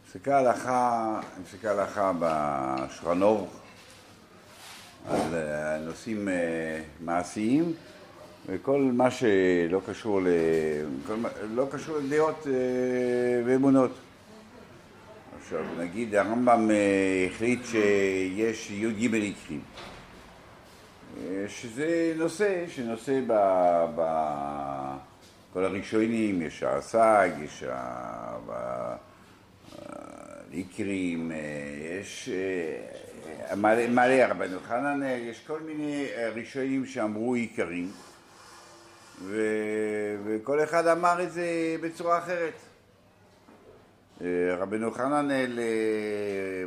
נפסקה הלכה בשולחן על נושאים מעשיים, וכל מה שלא קשור לדעות ואמונות. עכשיו נגיד הרמב"ם החליט שיש י"ג עיקרים, שזה נושא כל הראשונים, יש ההשג, יש העיקרים, יש מעלי הרבן חנן, יש כל מיני ראשונים שאמרו עיקרים, וכל אחד אמר את זה בצורה אחרת. רבן חנן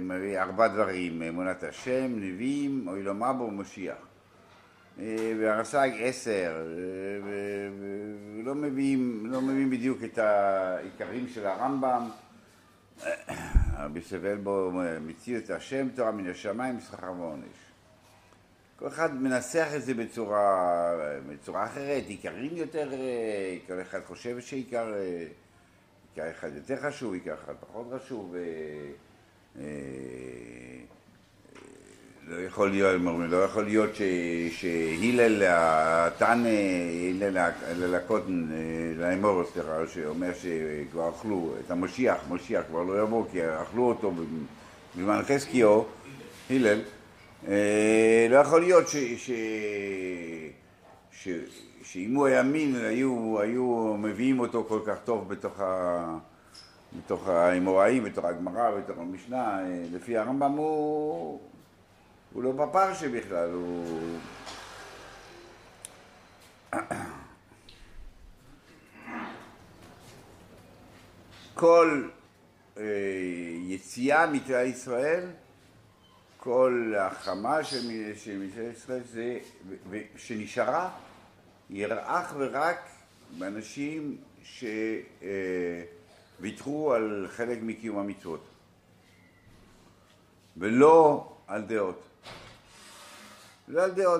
מביא ארבע דברים: אמונת השם, נביאים, אוי לו מבו, משיח. והרס"ג 10, ולא מביאים בדיוק את העיקרים של הרמב"ם. רבי סבל בו מציאות השם, תורה מן השמיים, שכר ועונש. כל אחד מנסח את זה בצורה אחרת, עיקרים יותר, כל אחד חושב שעיקר אחד יותר חשוב, עיקר אחד פחות חשוב. לא יכול להיות שהילל הקוטן, לאמור, סליחה, שאומר שכבר אכלו את המשיח, משיח כבר לא יבוא כי אכלו אותו בזמן חזקיהו, הילל, לא יכול להיות שאם הוא היה מין, היו מביאים אותו כל כך טוב בתוך האמוראים, בתוך הגמרא, בתוך המשנה. לפי הרמב"ם הוא לא בפרשה בכלל, כל יציאה מכלל ישראל, כל החמה של מכלל ישראל שנשארה, היא אך ורק באנשים שוויתרו על חלק מקיום המצוות, ולא על דעות.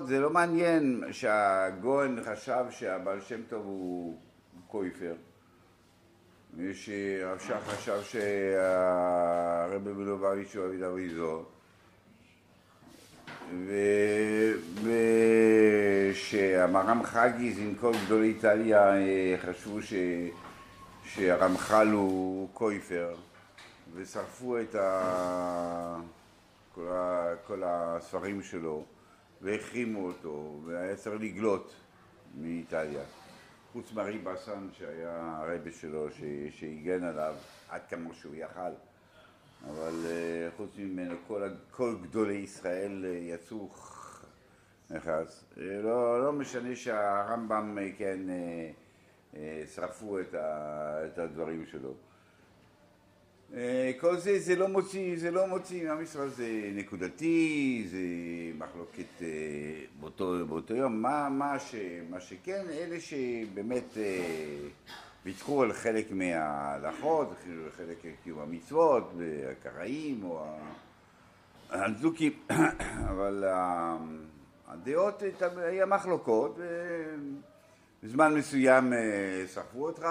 זה לא מעניין שהגויין חשב שהבעל שם טוב הוא כויפר, ושרב שך חשב שהרבי מלובביץ' הוא אבי דויזו, ושהמר"ם חגיז עם כל גדולי איטליה חשבו שהרמח"ל הוא כויפר, ושרפו את כל הספרים שלו והחרימו אותו, והיה צריך לגלות מאיטליה, חוץ מריבה סן שהיה הרבי שלו שהגן עליו עד כמו שהוא יכל, אבל חוץ ממנו כל גדולי ישראל יצאו נכנס. לא משנה שהרמב"ם כן שרפו את הדברים שלו, כל זה, זה לא מוציא, המשרד זה נקודתי, זה מחלוקת באותו יום. מה שכן, אלה שבאמת ויתרו על חלק מההלכות, חלק קיום המצוות, הקראים או הדלוקים, אבל הדעות היה מחלוקות, בזמן מסוים שרפו אותך,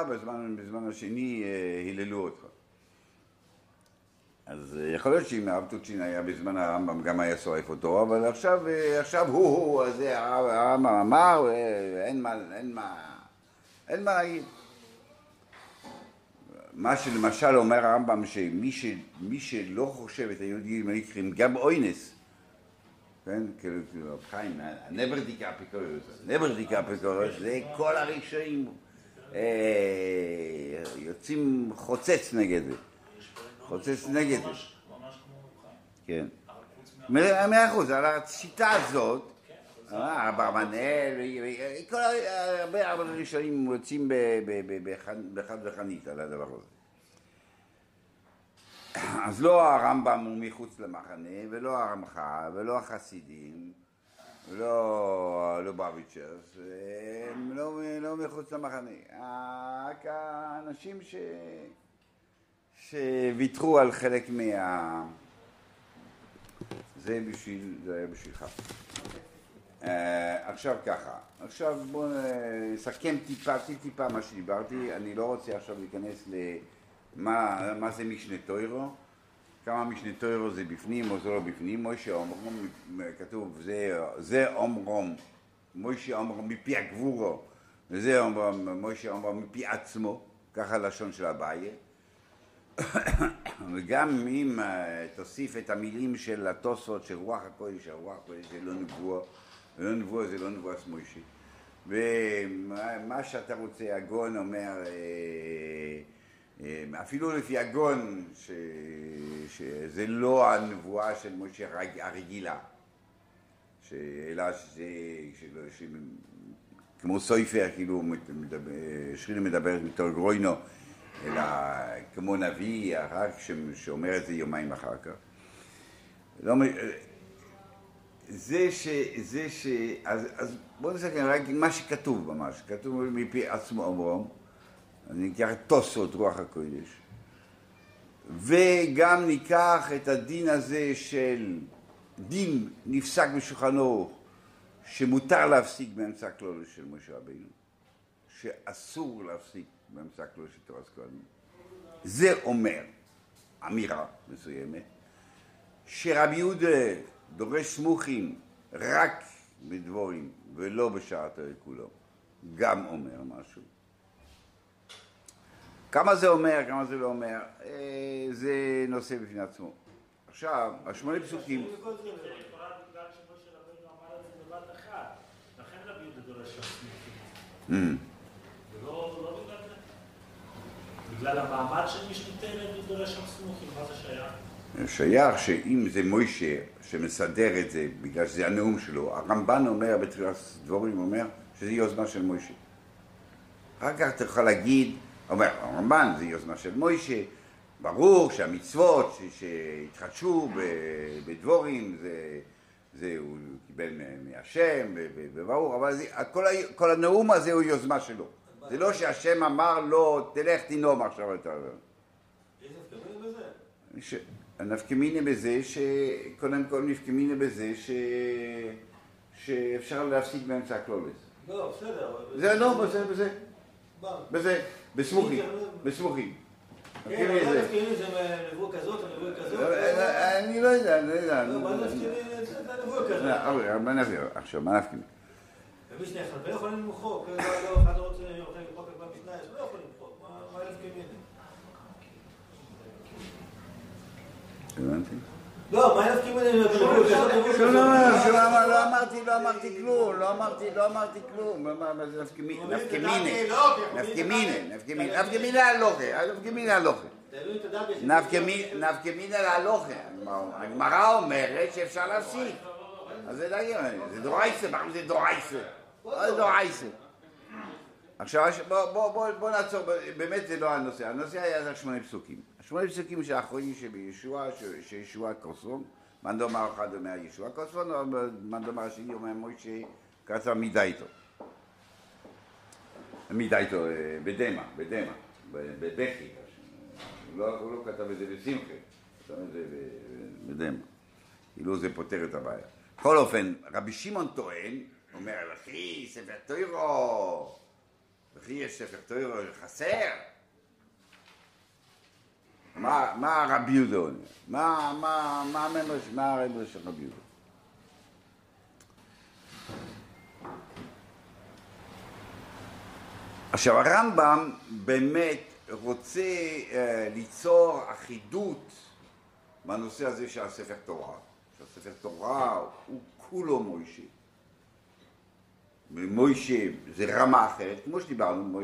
בזמן השני הללו אותך. אז יכול להיות שאם הרב טוצ'ין היה בזמן הרמב"ם גם היה שורף אותו, אבל עכשיו הוא, אז הרמב"ם אמר, אין מה להגיד. מה שלמשל אומר הרמב"ם, שמי שלא חושב את היהודים היקרים, גם אוינס, כן, כאילו, חיים, נברדיקה אפיקורוס, זה כל הראשונים יוצאים חוצץ נגד זה. חוצץ נגד זה. כן. מאה אחוז, על השיטה הזאת, ברמנאל, כל הרבה ראשונים מוצאים בחד וחנית על הדבר הזה. אז לא הרמב"ם הוא מחוץ למחנה, ולא הרמח"ל, ולא החסידים, ולא ברביצ'רס, הם לא מחוץ למחנה. רק האנשים שוויתרו על חלק זה בשבילך. עכשיו ככה, עכשיו בואו נסכם טיפה מה שדיברתי. אני לא רוצה עכשיו להיכנס מה זה משנה תוירו? כמה משנה תוירו זה בפנים או זה לא בפנים? מוישה אומרום, כתוב, זה אומרום, מוישה אומרום מפי הגבורו, וזה אומרום, מוישה אומרום מפי עצמו, ככה לשון של הבעיה. וגם אם תוסיף את המילים של התוספות של רוח הקודש, הרוח הקודש זה לא נבואה, ולא נבואה זה לא נבואה סמוישית. ומה שאתה רוצה, הגון אומר, אפילו לפי הגון, שזה לא הנבואה של משה הרגילה, אלא שזה כמו סופר, כאילו שירין מדברת מתוך גרוינו, אלא כמו נביא, רק שאומר את זה יומיים אחר כך. אז בואו נסתכל רק מה שכתוב ממש, כתוב מפי עצמו אומרום, אז ניקח את תוספות רוח הקודש, וגם ניקח את הדין הזה של דין נפסק בשולחנו, שמותר להפסיק באמצע הכלול של משה רבינו, שאסור להפסיק באמצע הכלול של תורת כהנים. זה אומר, אמירה מסוימת, שרבי יהודה דורש סמוכים רק בדבורים ולא בשעת כולו, גם אומר משהו. כמה זה אומר, כמה זה לא אומר, זה נושא בפני עצמו. עכשיו, השמונה פסוקים... זה כל זה, זה יכולה בגלל שבו של רבינו אמר את זה בבת אחת, לכן רבי יהודה דורש סמוכים. ולא בגלל זה. בגלל המעמד של משנותינו דורש סמוכים, מה זה שייך? שייך שאם זה מוישה שמסדר את זה בגלל שזה הנאום שלו, הרמב"ן אומר בתחילת דבורים, אומר שזה יוזמה של מוישה. אחר כך אתה יכול להגיד, אומר הרמב"ן זה יוזמה של מוישה, ברור שהמצוות שהתחדשו בדבורים זה הוא קיבל מהשם, וברור, אבל כל הנאום הזה הוא יוזמה שלו. זה לא שהשם אמר לו תלך תנאום עכשיו את העבר. איזה תקבל בזה? נפקמיני בזה שקודם כל נפקמיני בזה שאפשר להפסיק באמצע הכלולת. לא, בסדר. זה לא, בזה. בסמוכים. כן, אבל נפקמיני זה נבוא כזאת, נבוא כזאת. אני לא יודע, אבל נפקמיני זה נבוא כזאת. עכשיו, מה נפקמיני? ומי שני אחד, לא יכולים למחוק. לא אחד רוצה למחוק על מה משנה, לא יכולים למחוק. מה נפקמיני? לא, מה יפקים עליהם? לא אמרתי כלום. נפקמינה הלוכה. הגמרא אומרת שאפשר להפסיק. אז זה דורייסה. עכשיו בואו נעצור, באמת זה לא הנושא, הנושא היה שמונה פסוקים. שמונה פסוקים שהאחרונים שבישוע, שישוע קוסון, מן דומר אחד אומר ישוע קוסון, או מן דומר השני אומר מוישה קרצה מידאיתו, בדמה, בבכי, הוא לא כתב את זה בשמחה, כתב את זה בדמה, כאילו זה פותר את הבעיה. בכל אופן, רבי שמעון טוען, אומר, אחי, ספר תוירו, וכי יש ספר תוירו חסר. מה רבי יהודה אומר? מה הממר של רבי יהודה? עכשיו הרמב"ם באמת רוצה ליצור אחידות בנושא הזה של הספר תורה. שהספר תורה הוא כולו מוישה. מוישה זה רמה אחרת, כמו שדיברנו,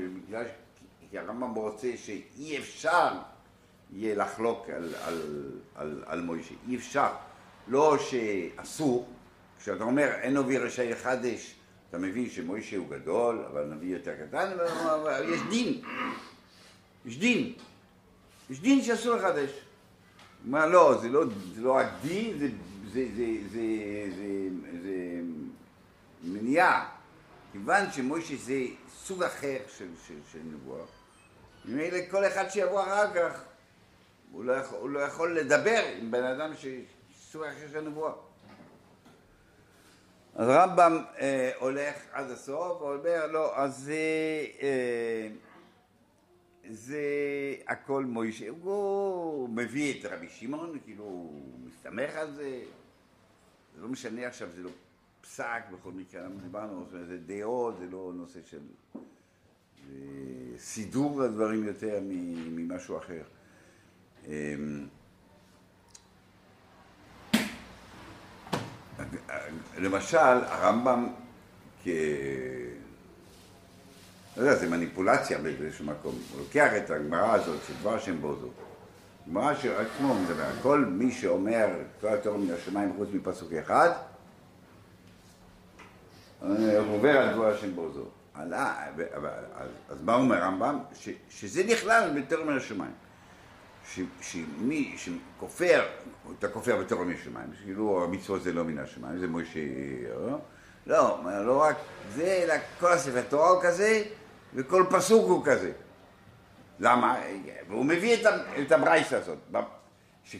כי הרמב"ם רוצה שאי אפשר יהיה לחלוק על מוישה, אי אפשר, לא שאסור, כשאתה אומר אין נביא רשעי חדש, אתה מבין שמוישה הוא גדול, אבל נביא יותר קטן, אבל יש דין, יש דין שאסור לחדש. מה לא, זה לא הדין, זה מניעה, כיוון שמוישה זה סוג אחר של נבואה, ממילא כל אחד שיבוא אחר כך, הוא לא יכול לדבר עם בן אדם שסוג אחר של נבואה. אז רמב"ם הולך עד הסוף ואומר, לא, אז זה הכל מוישה, הוא מביא את רבי שמעון, כאילו הוא מסתמך על זה, זה לא משנה עכשיו, זה לא פסק בכל מקרה, דיברנו, זה דעות, זה לא נושא של סידור הדברים יותר ממשהו אחר. למשל, הרמב"ם לא יודע, זה מניפולציה באיזשהו מקום. הוא לוקח את הגמרא הזאת, שדבר שם בו זו. גמרא שעצמו מדבר, כל מי שאומר לא יותר מן השמיים חוץ מפסוק אחד, הוא עובר על דבר שם בו זו. אז מה אומר הרמב"ם? שזה נכלל בתור מן השמיים. שמי שכופר, אתה כופר בתור מן השמיים, שכאילו המצוות זה לא מן השמיים, זה מוישה... לא, לא רק זה, אלא כל הספר התורה הוא כזה, וכל פסוק הוא כזה. למה? והוא מביא את הברייסה הזאת.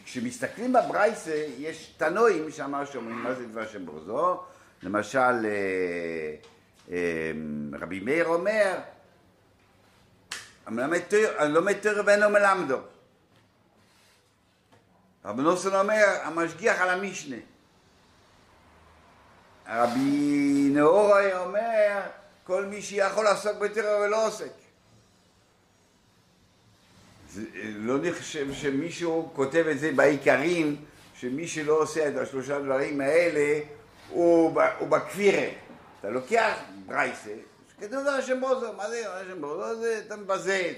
כשמסתכלים בברייסה, יש תנועים שמה שאומרים, מה זה דבר שם ברוזו? למשל, רבי מאיר אומר, הלומד תורה ואינו מלמדו. רבי נוסון אומר, המשגיח על המשנה. רבי נאורא אומר, כל מי שיכול לעסוק בתורה ולא עוסק. לא נחשב שמישהו כותב את זה בעיקרים, שמי שלא עושה את השלושה דברים האלה, הוא בכפירה. אתה לוקח ברייסה, כתוב דבר השם ברוזו, מה זה? השם ברוזו זה, אתה מבזה,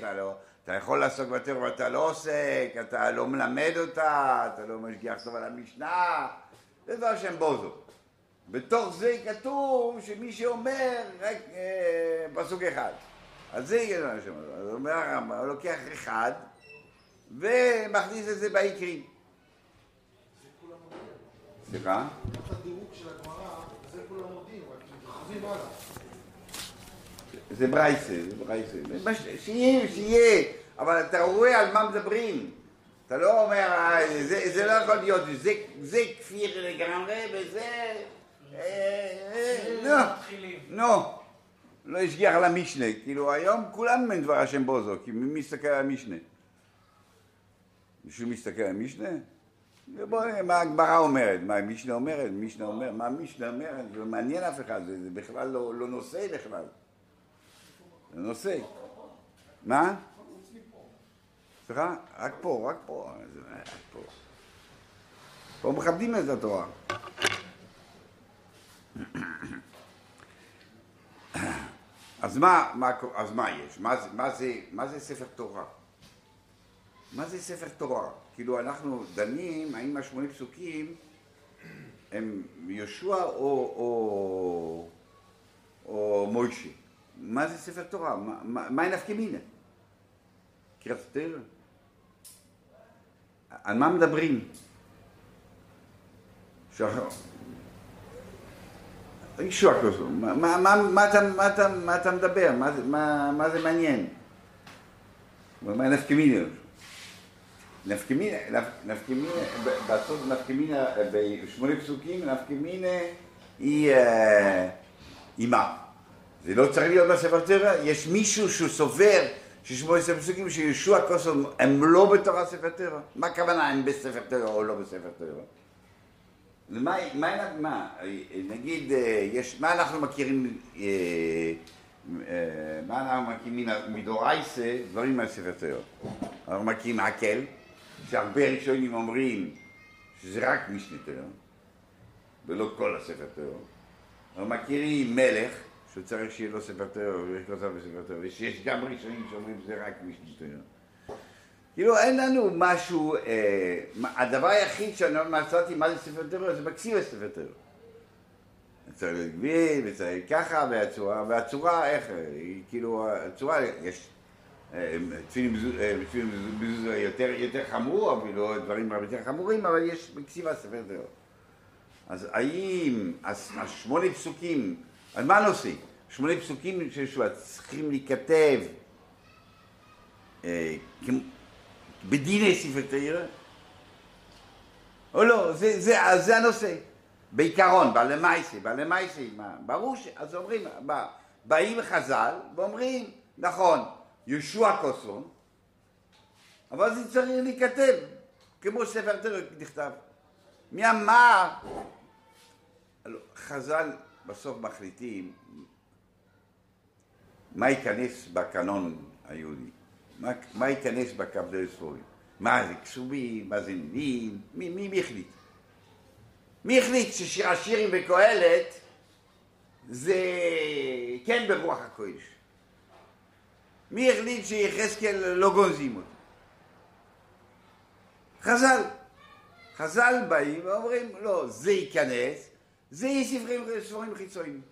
אתה יכול לעסוק בתורה ואתה לא עוסק, אתה לא מלמד אותה, אתה לא משגיח טוב על המשנה, זה דבר השם ברוזו. בתוך זה כתוב שמי שאומר רק פסוק אחד. אז זה יהיה לנו שם. אז אומר הרמב"ם, הוא לוקח אחד ומכניס את זה בעיקרים. זה כולם מודים. סליחה? את הדירוג של הגמרא, זה כולם מודים, רק חוזים הלאה. זה ברייסה, זה ברייסה. שיהיה, אבל אתה רואה על מה מדברים. אתה לא אומר, זה לא יכול להיות, זה כפיר לגמרי וזה... לא, לא השגיח על המשנה, כאילו היום כולם מן דבר השם בו זו, כי מי מסתכל על המשנה? מישהו מסתכל על המשנה? בוא נראה מה הגמרא אומרת, מה המשנה אומרת, מה המשנה אומרת, זה מעניין אף אחד, זה בכלל לא נושא בכלל. זה נושא. מה? סליחה, רק פה. פה מכבדים את התורה. אז מה יש? מה זה ספר תורה? מה זה ספר תורה? כאילו אנחנו דנים האם ה-80 פסוקים הם יהושע או מוישה. מה זה ספר תורה? מה היא נפקא מינה? על מה מדברים? ישוע כזו, מה אתה מדבר? מה זה מעניין? מה נפקא מינה? נפקא מינה, בעצות נפקא מינה, בשמונה פסוקים, נפקא מינה היא מה? זה לא צריך להיות בספר תורה, יש מישהו שסובר ששמונה פסוקים שישוע כזו הם לא בתוך הספר תורה. מה הכוונה הם בספר תורה או לא בספר תורה? מה, נגיד, מה אנחנו מכירים, מדורייסה, דברים מהספר תורה. אנחנו מכירים הקל, שהרבה ראשונים אומרים שזה רק משנה תורה, ולא כל הספר תורה. אנחנו מכירים מלך, שצריך שיהיה לו ספר תורה, ויש לו ספר תורה, ושיש גם ראשונים שאומרים שזה רק משנה תורה. כאילו, אין לנו משהו, הדבר היחיד שאני מצאתי מה זה ספר תורה, זה מקסים הספר תורה. צריך להגביל, וצריך ככה, והצורה איך, כאילו, הצורה, יש צפילים בזוז יותר חמור, אפילו דברים יותר חמורים, אבל יש מקסים הספר תורה. אז האם, השמונה פסוקים, אז מה הנושא? שמונה פסוקים שצריכים להיכתב, בדיני ספר תורה? או לא, זה הנושא. בעיקרון, בעלי מייסי, ברור ש... אז אומרים, באים חז"ל ואומרים, נכון, יהושע קוסון, אבל זה צריך להיכתב, כמו ספר תורה נכתב. מי אמר? חז"ל בסוף מחליטים מה ייכנס בקנון היהודי, מה ייכנס בקבלה ההיסטורית, מה זה קסומים, מה זה נינים, מי החליט? מי החליט ששיר השירים וקהלת זה כן ברוח הקודש? מי החליט שיחזקאל לא גונזים אותו? חז"ל. חז"ל באים ואומרים, לא, זה ייכנס, זה ספרים חיצוניים.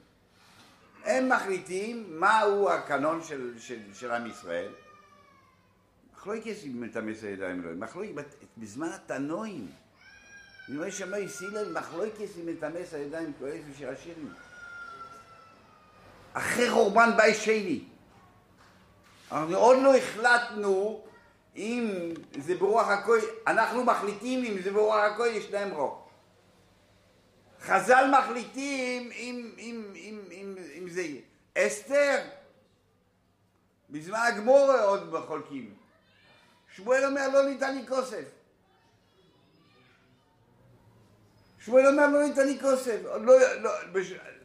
הם מחליטים מהו הקנון של עם ישראל. מחלוקת אם אתה מטמא ידיים אלוהים, מחלוקת בזמן התנאים. אני רואה שם לא יסילה, מחלוקת אם אתה מטמא ידיים קהלת ושיר השירים. אחרי חורבן בית שני. אנחנו עוד לא החלטנו אם זה ברוח הקודש, אנחנו מחליטים אם זה ברוח הקודש לאמרו. חז"ל מחליטים אם זה יהיה. אסתר, בזמן הגמרא עוד בחולקים. שמואל אומר לא ניתן לי כוסף. שמואל אומר לא ניתן לי כוסף.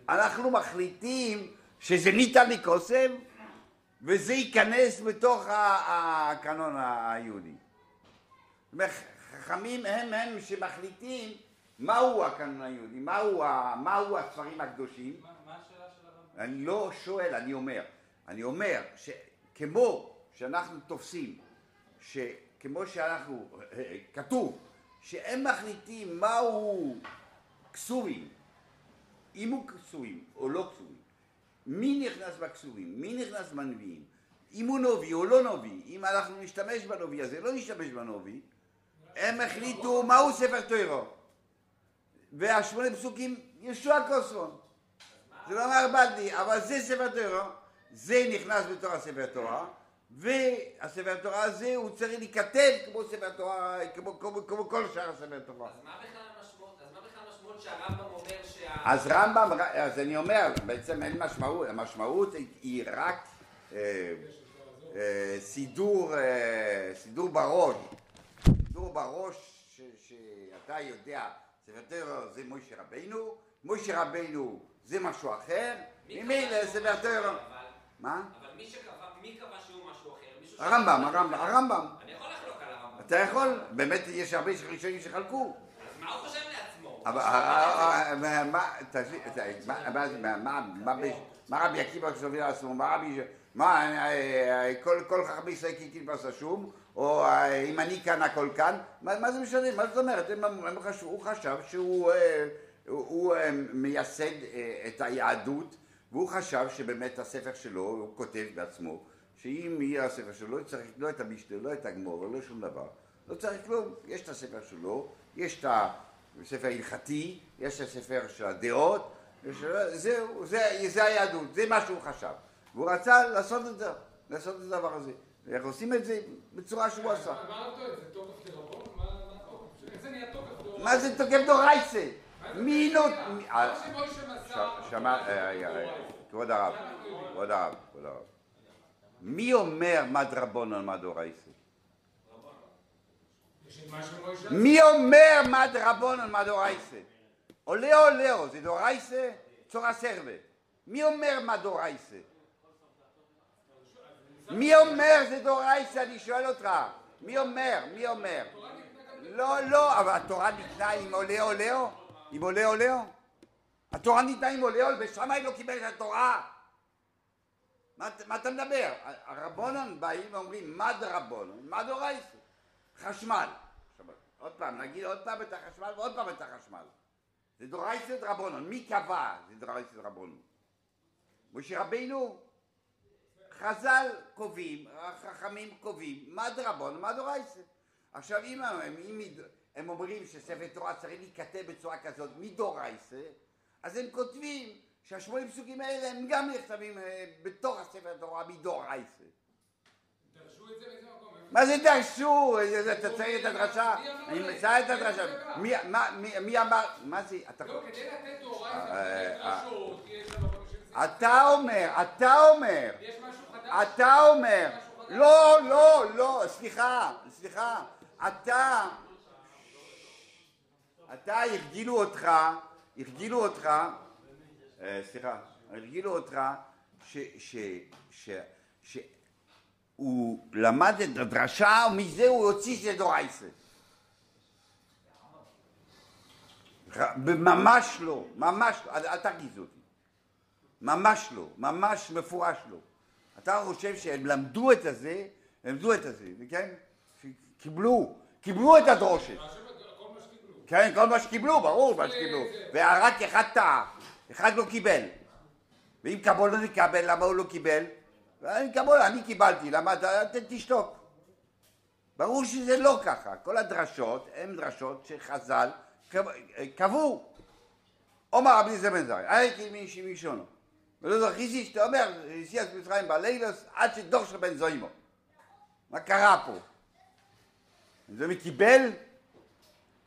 אנחנו מחליטים שזה ניתן לי כוסף, וזה ייכנס בתוך הקנון היהודי. חכמים הם שמחליטים מהו הקנון היהודי, מהו הספרים הקדושים. מה השאלה שלך? אני לא שואל, אני אומר שכמו שאנחנו תופסים, שכמו שאנחנו, כתוב, שהם מחליטים מהו כסורים, אם הוא כסורים או לא כסורים. מי נכנס בכסורים? מי נכנס בנביאים? אם הוא נביא או לא נביא, אם אנחנו נשתמש בנביא הזה, לא נשתמש בנביא, הם החליטו מהו ספר תורה. והשמונה פסוקים ישוע קוסון. זה לא מערבד לי, אבל זה ספר תורה, זה נכנס בתוך הספר תורה, והספר תורה הזה הוא צריך להיכתב כמו ספר תורה, כמו כל שאר הספר תורה. אז מה בכלל המשמעות? שהרמב"ם אומר אז רמב"ם, אז אני אומר, בעצם אין משמעות, המשמעות היא רק סידור בראש, סידור בראש שאתה יודע, ספר תורה זה משה רבינו, משה רבינו זה משהו אחר, ממילא ספר תורה. מה? אבל מי קבע שהוא משהו אחר? הרמב"ם, הרמב"ם. אני יכול לחלוק על הרמב"ם. אתה יכול, באמת יש הרבה ראשונים שחלקו. אז מה הוא חושב לעצמו? אבל מה רבי עקיבא סובר על עצמו? כל חכמי ישראל כתיבס השום, או אם אני כאן הכל כאן, מה זה משנה? מה זאת אומרת? הוא חשב שהוא מייסד את היהדות, והוא חשב שבאמת הספר שלו, הוא כותב בעצמו, שאם יהיה הספר שלו, לא צריך לא את המשנה, לא את הגמרא, לא שום דבר. לא צריך כלום. יש את הספר שלו, יש את ספר הלכתי, יש הספר של הדעות, זהו, זה היהדות, זה מה שהוא חשב. והוא רצה לעשות את זה, לעשות את הדבר הזה. איך עושים את זה? בצורה שהוא עשה. מה אתה טוען? זה תוקף דרבון? איזה נהיה תוקף דרבון? מה זה תוקף דורייסה? מי לא... מה שמשה מסר... כבוד הרב, כבוד הרב, כבוד הרב. מי אומר מה דרבון על מה דורייסה? מי אומר מה דרבון על מה דורייסה? עולה עולה, זה דורייסה, צורה סרבה. מי אומר מה דורייסה? מי אומר זה דורייסה? אני שואל אותך. מי אומר? לא, אבל התורה ניתנה עם עולה עולה? עם עולה עולה? התורה ניתנה עם עולה עולה, ושמאי לא קיבל את התורה. מה אתה מדבר? הרבונון באים ואומרים מה דרבון? מה דורייסה? חשמל. נגיד עוד פעם את החשמל ועוד פעם את החשמל. זה דורייסה דרבנן. מי קבע זה דורייסה דרבנן? משה רבינו? חז"ל קובעים, החכמים קובעים, מה דרבנן, מה דורייסה. עכשיו אם הם אומרים שספר תורה צריך להיכתב בצורה כזאת מדורייסה, אז הם כותבים שהשמונה פסוקים האלה הם גם נכתבים בתוך הספר תורה מדורייסה. דרשו את זה באיזה מקום? מה זה דרשו? אתה צריך את הדרשה? אני מצא את הדרשה. מי אמר? מה זה? לא, כדי לתת דורייסה, אתה אומר, אתה אומר, לא, לא, לא, סליחה, סליחה. אתה, הרגילו אותך, סליחה, הרגילו אותך שהוא למד את הדרשה ומזה הוא הוציא את דורייסה. ממש לא, ממש לא, אל תרגיז אותי. ממש לא, ממש מפורש לא. אתה חושב שהם למדו את הזה, וכן? קיבלו את הדרושת. כן, כל מה שקיבלו, ברור מה שקיבלו. ורק אחד טעה, אחד לא קיבל. ואם קבול לא נקבל, למה הוא לא קיבל? אני קיבלתי, למה אתה תשתוק? ברור שזה לא ככה. כל הדרשות הן דרשות שחז"ל קבעו. אומר רבי אליעזר בן זכאי, הייתי מלשונו. ולא זכיתי שאתה אומר, יציאת מצרים בלילוס, עד שדור של בן זוימו. מה קרה פה? זה מקיבל?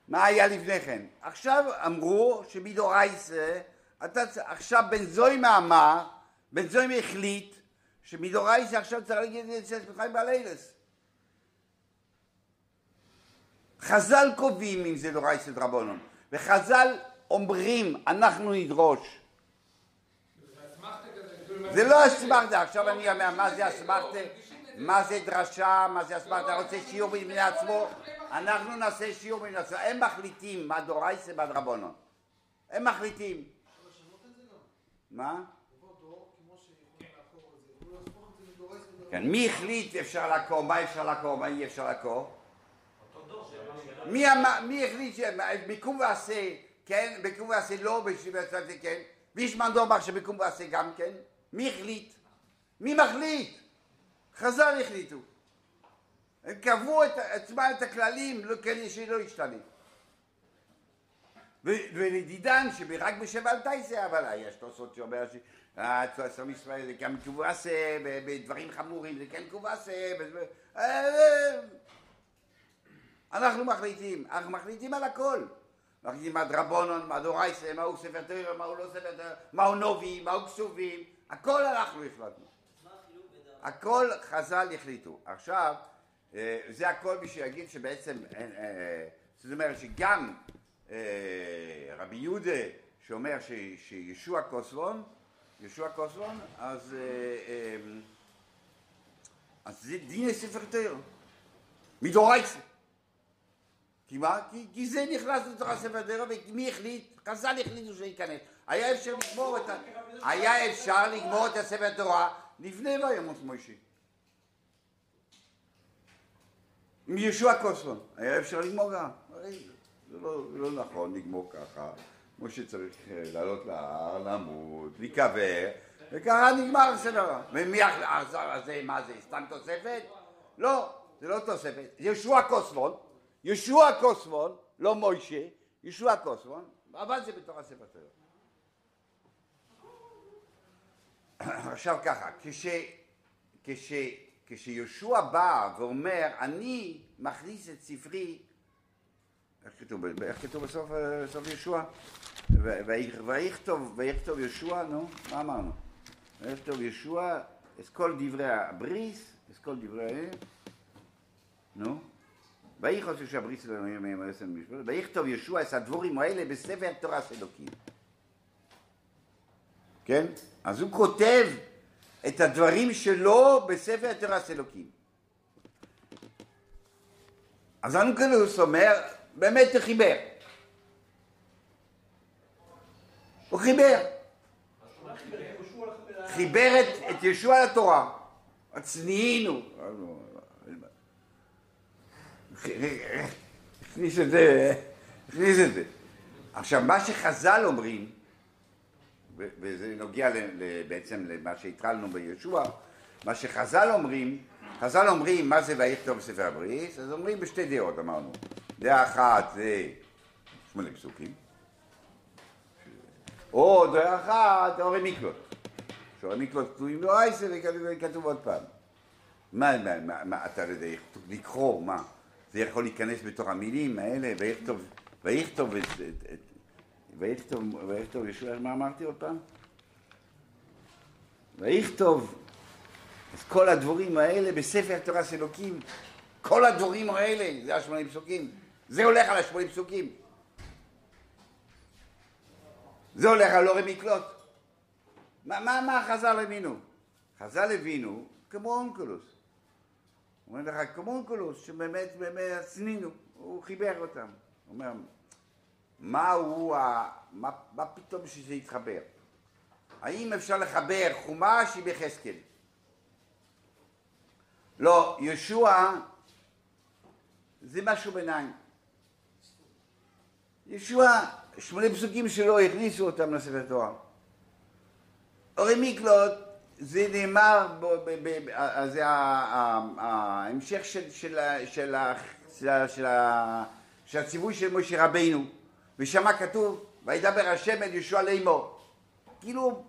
מה היה לפני כן? עכשיו אמרו שמדורייסה, עכשיו בן זוימה אמר, בן זוימה החליט, שמדורייסה עכשיו צריך להגיד יציאת מצרים בלילוס. חז"ל קובעים אם זה דורייסה דרבנן, וחז"ל אומרים, אנחנו נדרוש. זה לא אסמכתה, עכשיו אני אומר, מה זה אסמכתה? מה זה דרשה? מה זה אסמכתה? אתה רוצה שיעור מבני עצמו? אנחנו נעשה שיעור מבני עצמו. הם מחליטים מה דורייסה בדרבנן. הם מחליטים. מה? כן, מי החליט אפשר לעקור? מה אפשר לעקור? מה אי אפשר לעקור? מי החליט שביקום ועשה כן, ביקום ועשה לא, ביקום ועשה זה כן? וישמן דומר שביקום ועשה גם כן? מי החליט? מי מחליט? חז"ל החליטו. הם קבעו את עצמם את הכללים כדי שלא ישתנה. ולדידן שרק בשבל תייסה, אבל יש תוספות שאומר שהצועסם ישראל זה גם קובעשה, בדברים חמורים זה כן קובעשה. אנחנו מחליטים, אנחנו מחליטים על הכל. מחליטים מה דרבנן, מה דורייסה, מה הוא ספר תורה, מה הוא לא ספר תורה, מה הוא נובי, מה הוא כסובים. הכל אנחנו החלטנו. הכל חז"ל החליטו. עכשיו, זה הכל מי שיגיד שבעצם, זאת אומרת שגם רבי יהודה שאומר שישוע קוסלון, אז זה דין ספר תורה. מדורייסה. כי זה נכנס לתוך הספר תורה, ומי החליט? חז"ל החליטו שייכנס. היה אפשר לגמור את הספר תורה לפני וימות משה. עם ישוע קוסלון, היה אפשר לגמור גם. זה לא נכון לגמור ככה. משה צריך לעלות להר, למות, להיקבר, וככה נגמר הספר. ומי הזה, מה זה? סתם תוספת? לא, זה לא תוספת. ישוע קוסלון, לא משה, ישוע קוסלון, אבל זה בתוך הספר תורה. עכשיו ככה, כשישוע בא ואומר, אני מכניס את ספרי, איך כתוב בסוף ישוע? ויכתוב ישוע, נו, מה אמרנו? ויכתוב ישוע, את כל דברי הבריס, את כל דברי, נו, ויכתוב ישוע בריס, ויכתוב ישוע את הדבורים האלה בספר תורה אלוקים. כן? אז הוא כותב את הדברים שלו בספר תורה אלוקים. אז אנקלוס אומר, באמת הוא חיבר את ישוע לתורה. הצניעינו. הכניס את זה. עכשיו, מה שחז"ל אומרים, וזה נוגע בעצם למה שהתחלנו בישוע, מה שחז"ל אומרים, מה זה ויכתוב ספר הברית, אז אומרים בשתי דעות אמרנו. דעה אחת זה 8 פסוקים, או דעה אחת אורי מקלות, כתובים לא אייסה וכתוב עוד פעם. מה אתה יודע, לקרוא, מה? זה יכול להיכנס בתוך המילים האלה, ויכתוב את ויכתוב ישוע, מה אמרתי עוד פעם? ויכתוב אז כל הדברים האלה בספר תורה של אלוקים, כל הדברים האלה, זה 80 פסוקים, זה הולך על 80 פסוקים. זה הולך על אורי מקלות. מה חז"ל הבינו? חז"ל הבינו כמו אונקולוס. הוא אומר לך, כמו אונקולוס, שבאמת סנינו, הוא חיבר אותם. הוא אומר, מה פתאום שזה יתחבר? האם אפשר לחבר חומש שהיא בחזקאל? לא, ישוע זה משהו ביניים. ישוע, 80 פסוקים שלו הכניסו אותם לספר התורה. אורי מקלוט, זה נאמר, זה ההמשך של הציווי של משה רבינו. ושמה כתוב, וידבר השם אל ישוע לאמור. כאילו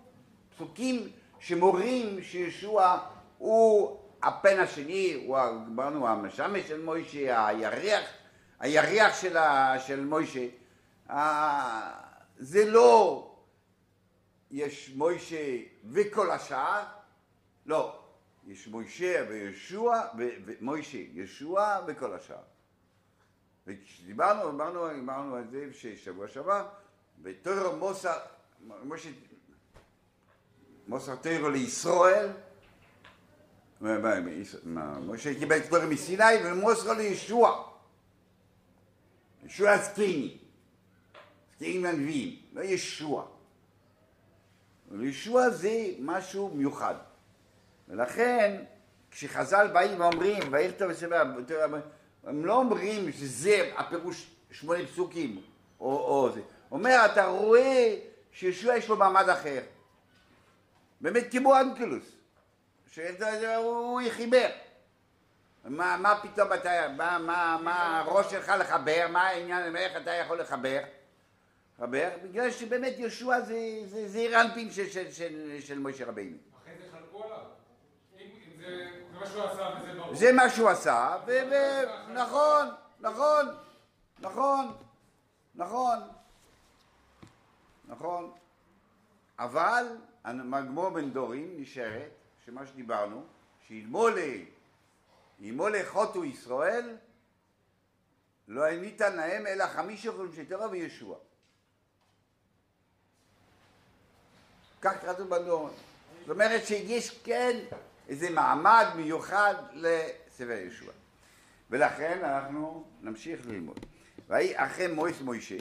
פסוקים שמורים שישוע הוא הפן השני, הוא המשמש של מוישה, הירח של מוישה. זה לא יש מוישה וכל השאר, לא, יש מוישה וישוע, מוישה, ישוע וכל השאר. ודיברנו על זה שבוע שעבר, ותוירו מוסר תוירו לישראל, משה קיבל את תורה מסיני ומוסר לישוע. ישוע זקני, זקני לנביאים, לא ישוע. ישוע זה משהו מיוחד. ולכן, כשחז"ל באים ואומרים, ויכתוב בספר תורה, הם לא אומרים שזה הפירוש 80 פסוקים, או זה. אומר, אתה רואה שישוע יש לו מעמד אחר. באמת כמו אונקלוס. שהוא יחיבר. מה פתאום אתה, מה הראש שלך לחבר, מה העניין, איך אתה יכול לחבר? בגלל שבאמת ישוע זה רנפין של משה רבינו. אחרי זה חלקו עליו. זה מה שהוא עשה וזה ברור. זה מה שהוא עשה, נכון. אבל המגמור בן דורין נשארת, שמה שדיברנו, שאימולא חוטו ישראל, לא ניתן להם אלא 5 חומשי תורה וישוע. כך כתוב בגמרא. זאת אומרת שיש כן איזה מעמד מיוחד לספר ישוע. ולכן אנחנו נמשיך ללמוד. ויהי אחרי מות מוישה,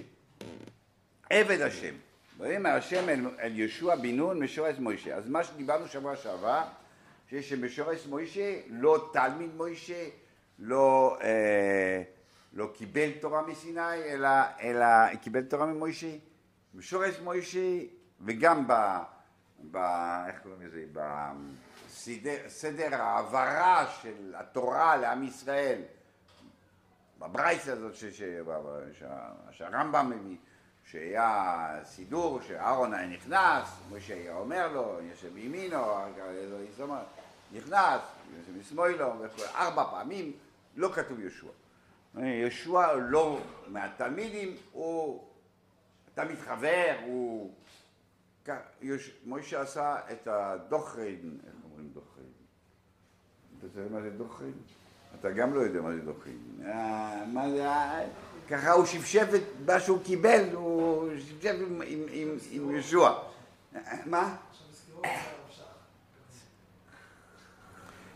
עבד השם. ויאמר השם אל יהושע בן נון משורש מוישה. אז מה שדיברנו שבוע שעבר, שיש שמשורש מוישה, לא תלמיד מוישה, לא קיבל תורה מסיני, אלא קיבל תורה ממוישה. משורש מוישה, וגם איך קוראים לזה? בסדר העברה של התורה לעם ישראל, בברייתא הזאת שהרמב"ם מביא, שהיה סידור, שאהרון היה נכנס, משה היה אומר לו, יושב ימינו, נכנס, יושב משמאלו, 4 פעמים, לא כתוב ישוע. ישוע לא מהתלמידים, הוא תמיד חבר, משה עשה את הדוחרין, איך אומרים דוחרין? אתה יודע מה זה דוחרין? אתה גם לא יודע מה זה דוחרין. מה זה... ככה הוא שפשף את מה שהוא קיבל, הוא שפשף עם ישוע. מה?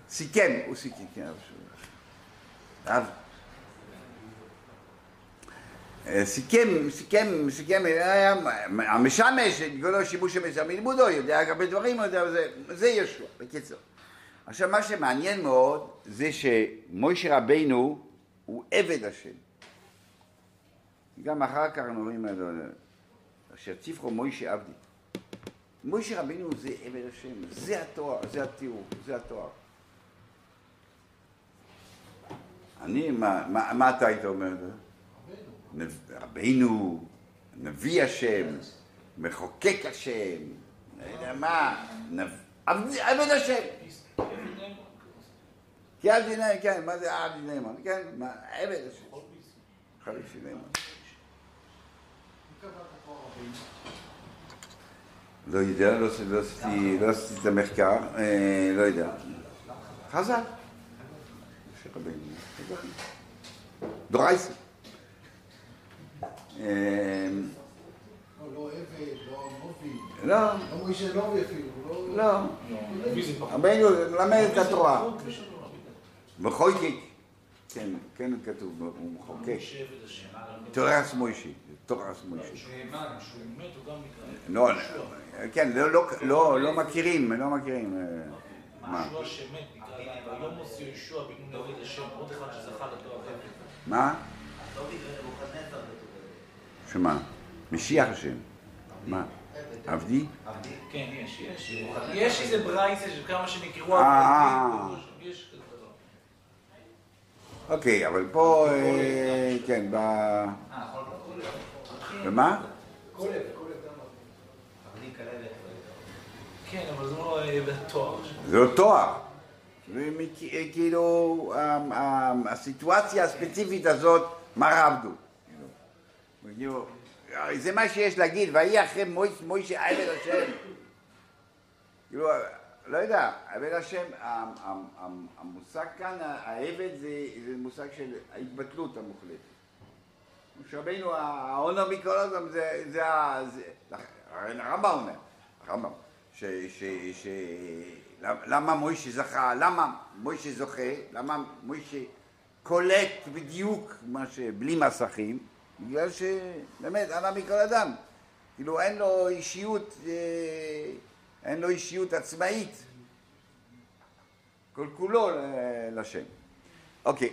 סיכם, הוא סיכם, כן, רב. סיכם, המשמש, גולו שיבוש המשמש מלמודו, יודע הרבה דברים, זה ישוע, בקיצור. עכשיו, מה שמעניין מאוד זה שמשה רבינו הוא עבד השם. גם אחר כך נוראים אשר ציפרו מוישה עבדי. מוישה רבינו זה עבד השם, זה התואר, זה התיאור, זה התואר. מה אתה היית אומר? רבינו, נביא השם, מחוקק השם, אני יודע מה, עבד השם. כי עבדי נאמן, כן, מה זה עבדי נאמן? כן, עבד השם. חליפי נאמן. לא יודע, לא עשיתי את המחקר, לא יודע. חז"ל. משה רבנו, חז"ל. דורייסה. לא עבד, לא מוביל. לא. אמרו איש לא עבד אפילו. לא. רבנו למד את התורה. מחוקק. כן, כן כתוב, הוא מחוקק. תורה עצמו אישי. תורה עצמו אישי. נאמן, שהוא אמת הוא גם נקרא. לא, כן, לא מכירים, לא מכירים. מה? משהו שמת נקרא, אבל לא מוסי ישוע בן דוד השם, עוד אחד שזכה לתואר עבד. מה? לא נקרא, הוא חנצר לתואר. שמה? משיח השם. מה? עבדי? עבדי. כן, יש, יש. יש איזה ברייסה של כמה שנקראו עבדים. יש כזה דבר. אוקיי, אבל פה, כן, ב... ומה? כולב, כולב גם. עבדי כלבת. כן, אבל זה לא תואר. זה לא תואר. כאילו, הסיטואציה הספציפית הזאת, מה רבדו? כאילו... זה מה שיש להגיד, והיא אחרי מוישה עבד השם. כאילו, לא יודע, עבד השם, המושג כאן, העבד זה מושג של ההתבטלות המוחלטת. שרבינו, העונה מכל הזמן זה... הרמב"ם אומר, הרמב"ם, למה מוישה זכה, למה מוישה זוכה, למה מוישה קולט בדיוק בלי מסכים, בגלל שבאמת ענה מכל אדם, כאילו אין לו אישיות, אין לו אישיות עצמאית, כל כולו לשם. אוקיי,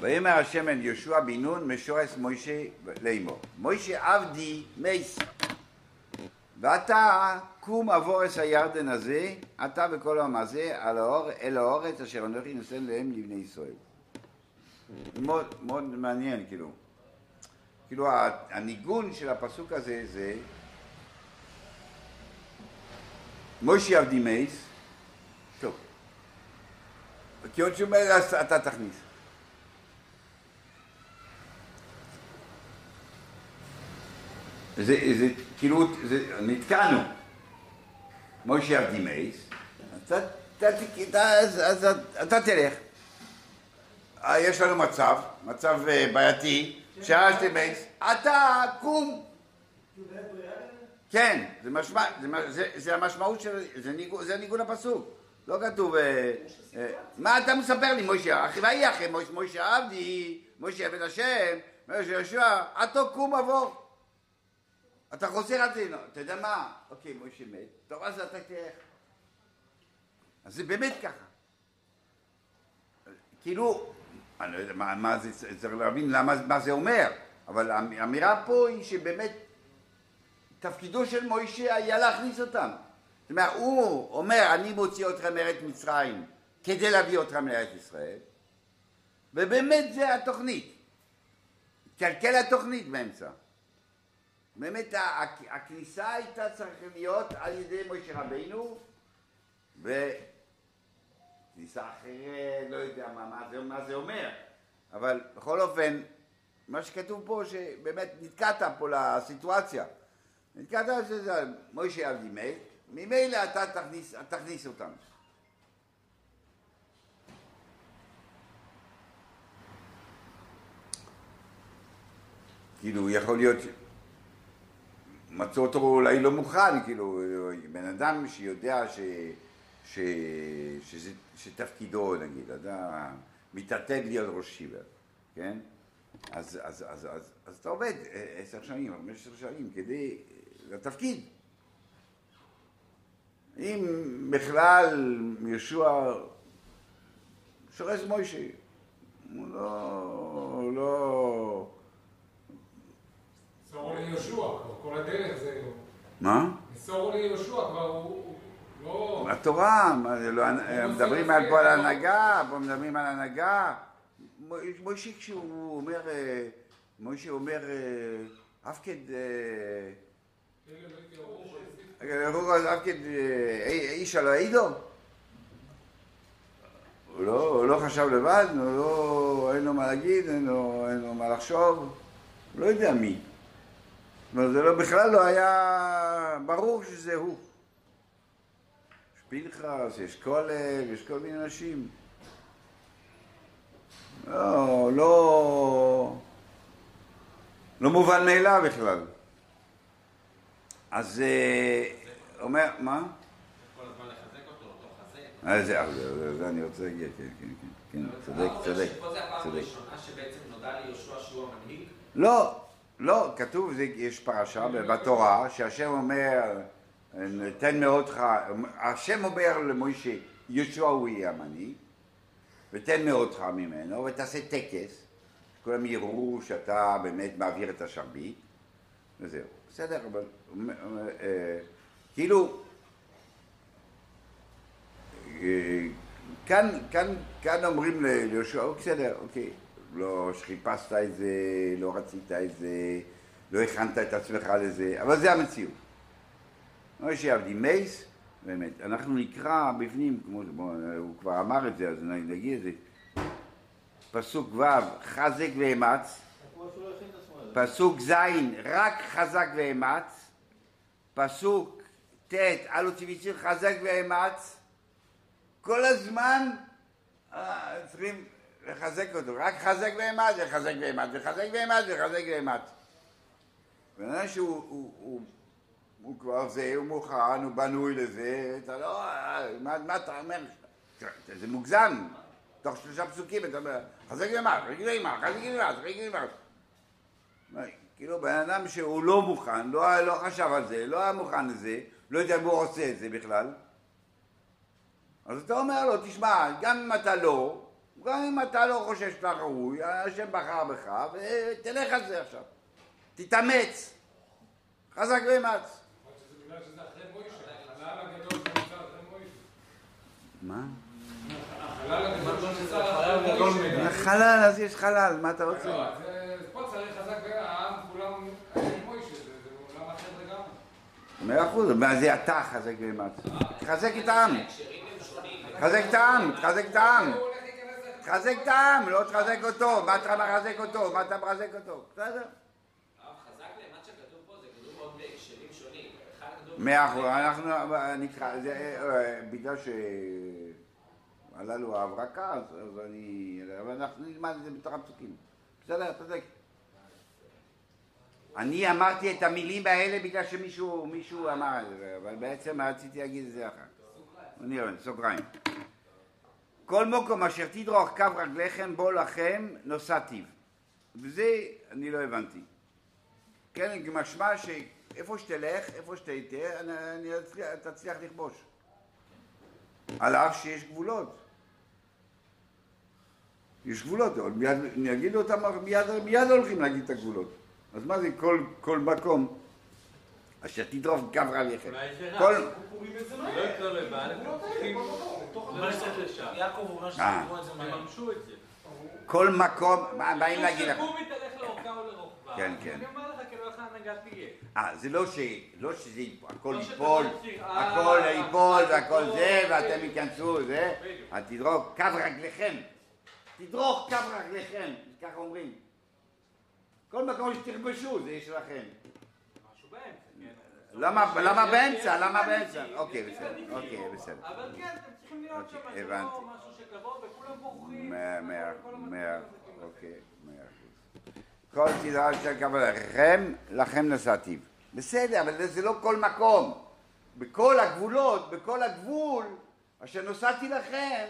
ויאמר השם אל יהושע בן נון משורש מוישה לאמור, מוישה עבדי מייס, ואתה קום עבורס הירדן הזה, אתה וכל העם הזה אל הארץ אשר אנוכי נותן להם לבני ישראל. מאוד, מאוד מעניין, כאילו. כאילו, הניגון של הפסוק הזה זה מוישה עבדי מייס, טוב. כי עוד שומע, אז אתה תכניס. זה, כאילו, נתקענו. מוישה עבדי מייס, אתה תלך. יש לנו מצב, מצב בעייתי, שעשתי מייס, אתה קום. כן, זה המשמעות של, זה ניגון הפסוק. לא כתוב, מה אתה מספר לי, מוישה? והיא אחרי מוישה עבדי, מוישה עבד השם, מוישה יהושע, אתה קום עבור. אתה חוזר עלינו, אתה יודע מה? אוקיי, מוישה מת, טוב, אז אתה תלך. אז זה באמת ככה. כאילו, אני לא יודע מה זה, צריך להבין מה זה אומר, אבל האמירה פה היא שבאמת תפקידו של מוישה היה להכניס אותם. זאת אומרת, הוא אומר, אני מוציא אתכם מארץ מצרים כדי להביא אתכם לארץ ישראל, ובאמת זה התוכנית. התקלקל התוכנית באמצע. באמת הכניסה הייתה צריכה להיות על ידי מוישה רבינו, כניסה אחרת, לא יודע מה זה אומר, אבל בכל אופן, מה שכתוב פה שבאמת נתקעת פה לסיטואציה, נתקעת שזה מוישה עבדי מייס, ממילא אתה תכניס אותם. כאילו יכול להיות, מצאו אותו אולי לא מוכן, כאילו בן אדם שיודע שתפקידו, נגיד, מתעתד להיות ראש שיבה, כן? אז אתה עובד 10 שנים, 15 שנים, כדי לתפקיד. אם בכלל יהושע שורש מוישה, הוא לא... מסורו ליהושע, כל הדרך זה... מה? מסורו ליהושע, כבר הוא... התורה, מדברים פה על הנהגה, פה מדברים על הנהגה. מוישה כשהוא אומר, מוישה אומר, אף כד איש על העידו. הוא לא חשב לבד, אין לו מה להגיד, אין לו מה לחשוב, הוא לא יודע מי. זה בכלל לא היה ברור שזה הוא. פנחס, יש קולב, יש כל מיני אנשים. לא, לא, לא מובן מאליו בכלל. אז אומר, מה? כל הזמן לחזק אותו, אותו חזק. זה אני רוצה להגיע, כן, צודק. פה זה הפעם הראשונה שבעצם נודע ליהושע שהוא המנהיג? לא, כתוב, יש פרשה בתורה שהשם אומר, נתן מאודך, השם אומר למשה, יהושע הוא יהיה המנהיג, ותן מאודך ממנו, ותעשה טקס, כולם יראו שאתה באמת מעביר את השרביט, וזהו. בסדר, אבל כאילו, כאן אומרים ליהושע, בסדר, אוקיי, לא שחיפשת את זה, לא רצית את זה, לא הכנת את עצמך לזה, אבל זה המציאות. לא שיעבדי מייס, באמת, אנחנו נקרא בפנים, כמו הוא כבר אמר את זה, אז נגיד את זה, פסוק ו' חזק ואמץ, פסוק ז' רק חזק ואמץ, פסוק ט' על הוציביצים חזק ואמץ, כל הזמן צריכים לחזק אותו, רק חזק ואמץ, וחזק ואמץ, וחזק ואמץ, וחזק ואמץ. ואני שהוא כבר זה, הוא מוכן, הוא בנוי לזה, אתה לא, מה אתה אומר? זה מוגזם, תוך 3 פסוקים, אתה אומר, חזק ואמץ, חזק ואמץ, חזק ואמץ, חזק ואמץ. כאילו, בן אדם שהוא לא מוכן, לא חשב על זה, לא היה מוכן לזה, לא יודע אם הוא עושה את זה בכלל. אז אתה אומר לו, תשמע, גם אם אתה לא חושב שאתה ראוי, השם בחר בך, ותלך על זה עכשיו. תתאמץ. חזק ואמץ. זה בגלל שזה אחרי מוישה, החלל הגדול שנמצא אחרי מוישה. מה? החלל הגדול שנמצא אחרי מוישה. החלל, אז יש חלל, מה אתה רוצה? לא, פה צריך חזק והעם כולם אחרי מוישה, זה עולם אחר לגמרי. 100%, מה זה אתה חזק ואמץ? תחזק את העם. תחזק את העם, תחזק את העם. תחזק את העם, לא תחזק אותו, מה אתה מחזק אותו, מה אתה מחזק אותו, בסדר? הרב, חזק להם, עד שכתוב פה, זה כתוב מאוד בהקשרים שונים, אחד כתוב... 100%, אנחנו נקרא, בגלל שהללו ההברקה, אז אנחנו נלמד את זה בתוך הפסוקים, בסדר, תחזק. אני אמרתי את המילים האלה בגלל שמישהו אמר את זה, אבל בעצם רציתי להגיד את זה אחר. סוגריים. כל מקום אשר תדרוך קו רגליכם בו לכם נוסעתיו. וזה אני לא הבנתי. כן, משמע שאיפה שתלך, איפה שתהיה, אתה תצליח לכבוש. על אף שיש גבולות. יש גבולות, נגידו אותם, מיד הולכים להגיד את הגבולות. אז מה זה כל מקום? אשר תדרוך קו רגליכם. כל... לא יקרה לבעל, יעקב אומר שתדעו את זה, ממשו את זה. כל מקום, מה אם להגיד לך? הוא מתהלך לאורכה או לרוחבה. אני אומר לך כאילו איך ההנהגה תהיה. זה לא שזה הכל ייפול, הכל ייפול והכל זה, ואתם ייכנסו, זה. תדרוך קו רגליכם. תדרוך קו רגליכם, ככה אומרים. כל מקום שתכבשו, זה יש לכם. משהו באמצע. למה באמצע? אוקיי, בסדר. אבל כן, אתם צריכים להיות שם, זה לא משהו שקבוע, וכולם בורחים. 100%. כל תדרוך שקו רגליכם, לכם נוסעתיו. בסדר, אבל זה לא כל מקום. בכל הגבולות, בכל הגבול, אשר נוסעתי לכם,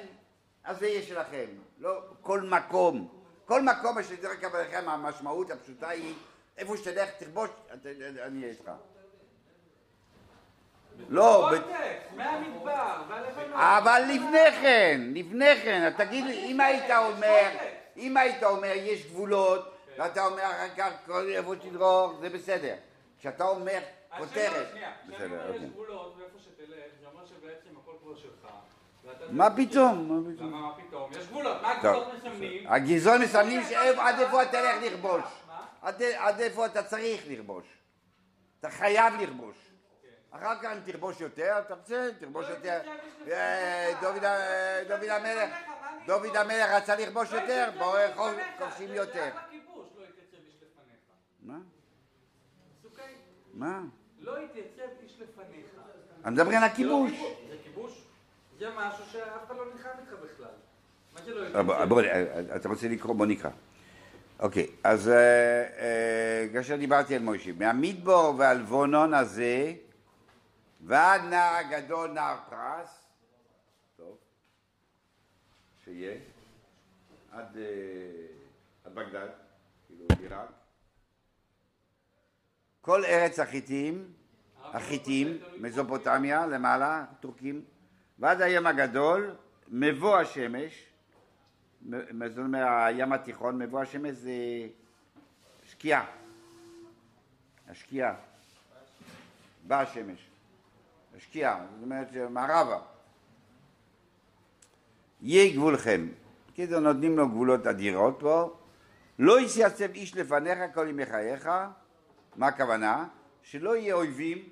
אז זה יהיה שלכם. לא כל מקום. כל מקום אשר תדרוך קו רגליכם, המשמעות הפשוטה היא, איפה שתלך, תכבוש, אני איתך. לא, מהמדבר, אבל לפני כן, תגיד לי, אם היית אומר יש גבולות, ואתה אומר אחר כך כל איפה שתדרוך, זה בסדר. כשאתה אומר כותרת, בסדר. יש גבולות, ואיפה שתלך, זה אומר שבעצם הכל כבר שלך. מה פתאום? יש גבולות, מה הגזון מסמנים? הגזון מסמנים שעד איפה אתה הולך לכבוש. עד איפה אתה צריך לכבוש. אתה חייב לכבוש. אחר כך אם תכבוש יותר, אתה רוצה, תכבוש יותר. דוד המלך רצה לכבוש יותר, בואו כובשים יותר. מה? לא התייצב איש לפניך. אני מדבר על הכיבוש. זה כיבוש? יהיה משהו שאף אחד לא ניחד איתך בכלל. בואו, אתה רוצה לקרוא? בוא נקרא. אוקיי, אז כאשר דיברתי על מוישה, מהמדבור והלבונון הזה, ועד נער הגדול, נער פרס, טוב, שיהיה, עד בגדד, כאילו עיראק, כל ארץ החיתים, מזופוטמיה, למעלה, טורקים, ועד הים הגדול, מבוא השמש, זאת אומרת, הים התיכון, מבוא השמש זה שקיעה, השקיעה, בא השמש, השקיעה, זאת אומרת, מערבה. יהיה גבולכם, כאילו נותנים לו גבולות אדירות פה, לא יתייצב איש לפניך כל ימי חייך, מה הכוונה? שלא יהיה אויבים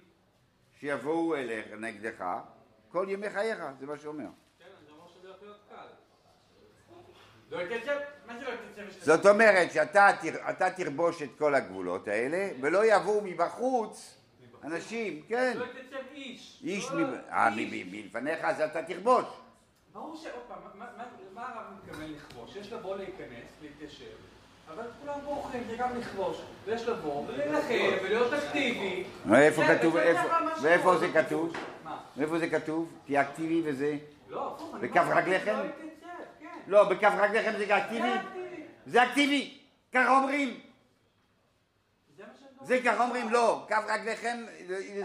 שיבואו אליך נגדך כל ימי חייך, זה מה שאומר. כן, זה אומר שזה יכול להיות קל. לא יתייצב? מה שלא יתייצב? זאת אומרת שאתה תרבוש את כל הגבולות האלה, ולא יבואו מבחוץ אנשים, כן. לא יתייצב איש. איש מלפניך, אז אתה תרבוש. ברור שעוד פעם, מה הרב מתכוון לכבוש? יש לבוא להיכנס, להתיישב. אבל כולם בורחים, זה גם לכבוש, ויש לבוא, וללחם, ולהיות אקטיבי. ואיפה זה כתוב? מה? ואיפה זה כתוב? כי אקטיבי וזה... לא, בכף רגליכם? לא, בכף רגליכם זה אקטיבי? זה אקטיבי! ככה אומרים! זה ככה אומרים, לא, כף רגליכם... איפה שיהיה,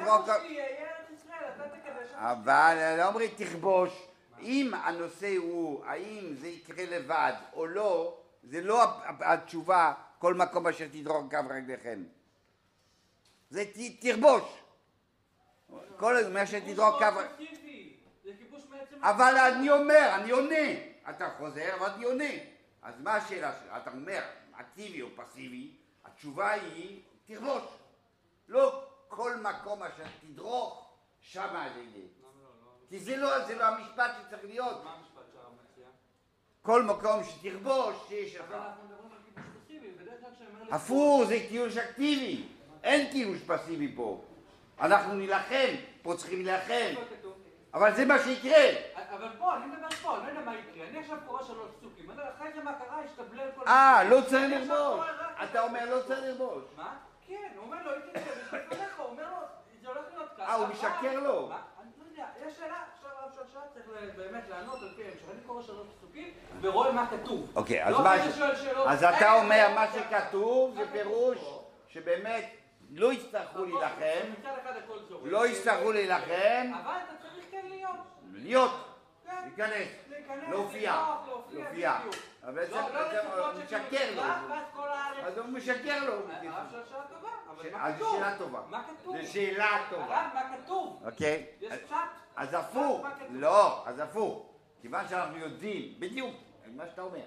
יהיה את ישראל, אתה תקדש... אבל לא אומרים תכבוש. אם הנושא הוא, האם זה יקרה לבד או לא, זה לא התשובה, כל מקום אשר תדרור קו רגליכם. זה תרבוש. כל מה שתדרור קו... אבל אני אומר, אני עונה. אתה חוזר ואני עונה. אז מה השאלה שלך? אתה אומר, אקטיבי או פסיבי, התשובה היא תרבוש. לא כל מקום אשר תדרור, שמה זה יהיה. כי זה לא המשפט שצריך להיות. מה המשפט שאתה מציע? כל מקום שתכבוש, שיש לך. אבל אנחנו מדברים על כיבוש פסיבי, בדרך כלל כשאמר לך... אפור, זה כיבוש אקטיבי. אין כיבוש פסיבי פה. אנחנו נלחם, פה צריכים להילחם. אבל זה מה שיקרה. אבל פה, אני מדבר פה, לא יודע מה יקרה. אני עכשיו קורא שלוש פסוקים. אחרי זה מה קרה, השתבלל כל... לא צריך לרבוש. אתה אומר, לא צריך לרבוש. מה? כן, הוא אומר לו, איתי לך, הוא אומר לו, זה הולך להיות ככה. הוא משקר לו. יש שאלה, עכשיו צריך באמת לענות על פי המשך, אני קורא שלוש פסוקים ורואה מה כתוב. אוקיי, אז אתה אומר מה שכתוב זה פירוש שבאמת לא יצטרכו להילחם, אבל אתה צריך כן להיות, להיכנס, להופיע, אבל הוא משקר לו, אז הוא משקר לו. אז זו שאלה טובה. מה כתוב? זו שאלה טובה. הרב, מה כתוב? אוקיי. יש פשט? אז אפור. לא, אז אפור. כיוון שאנחנו יודעים, בדיוק, מה שאתה אומר,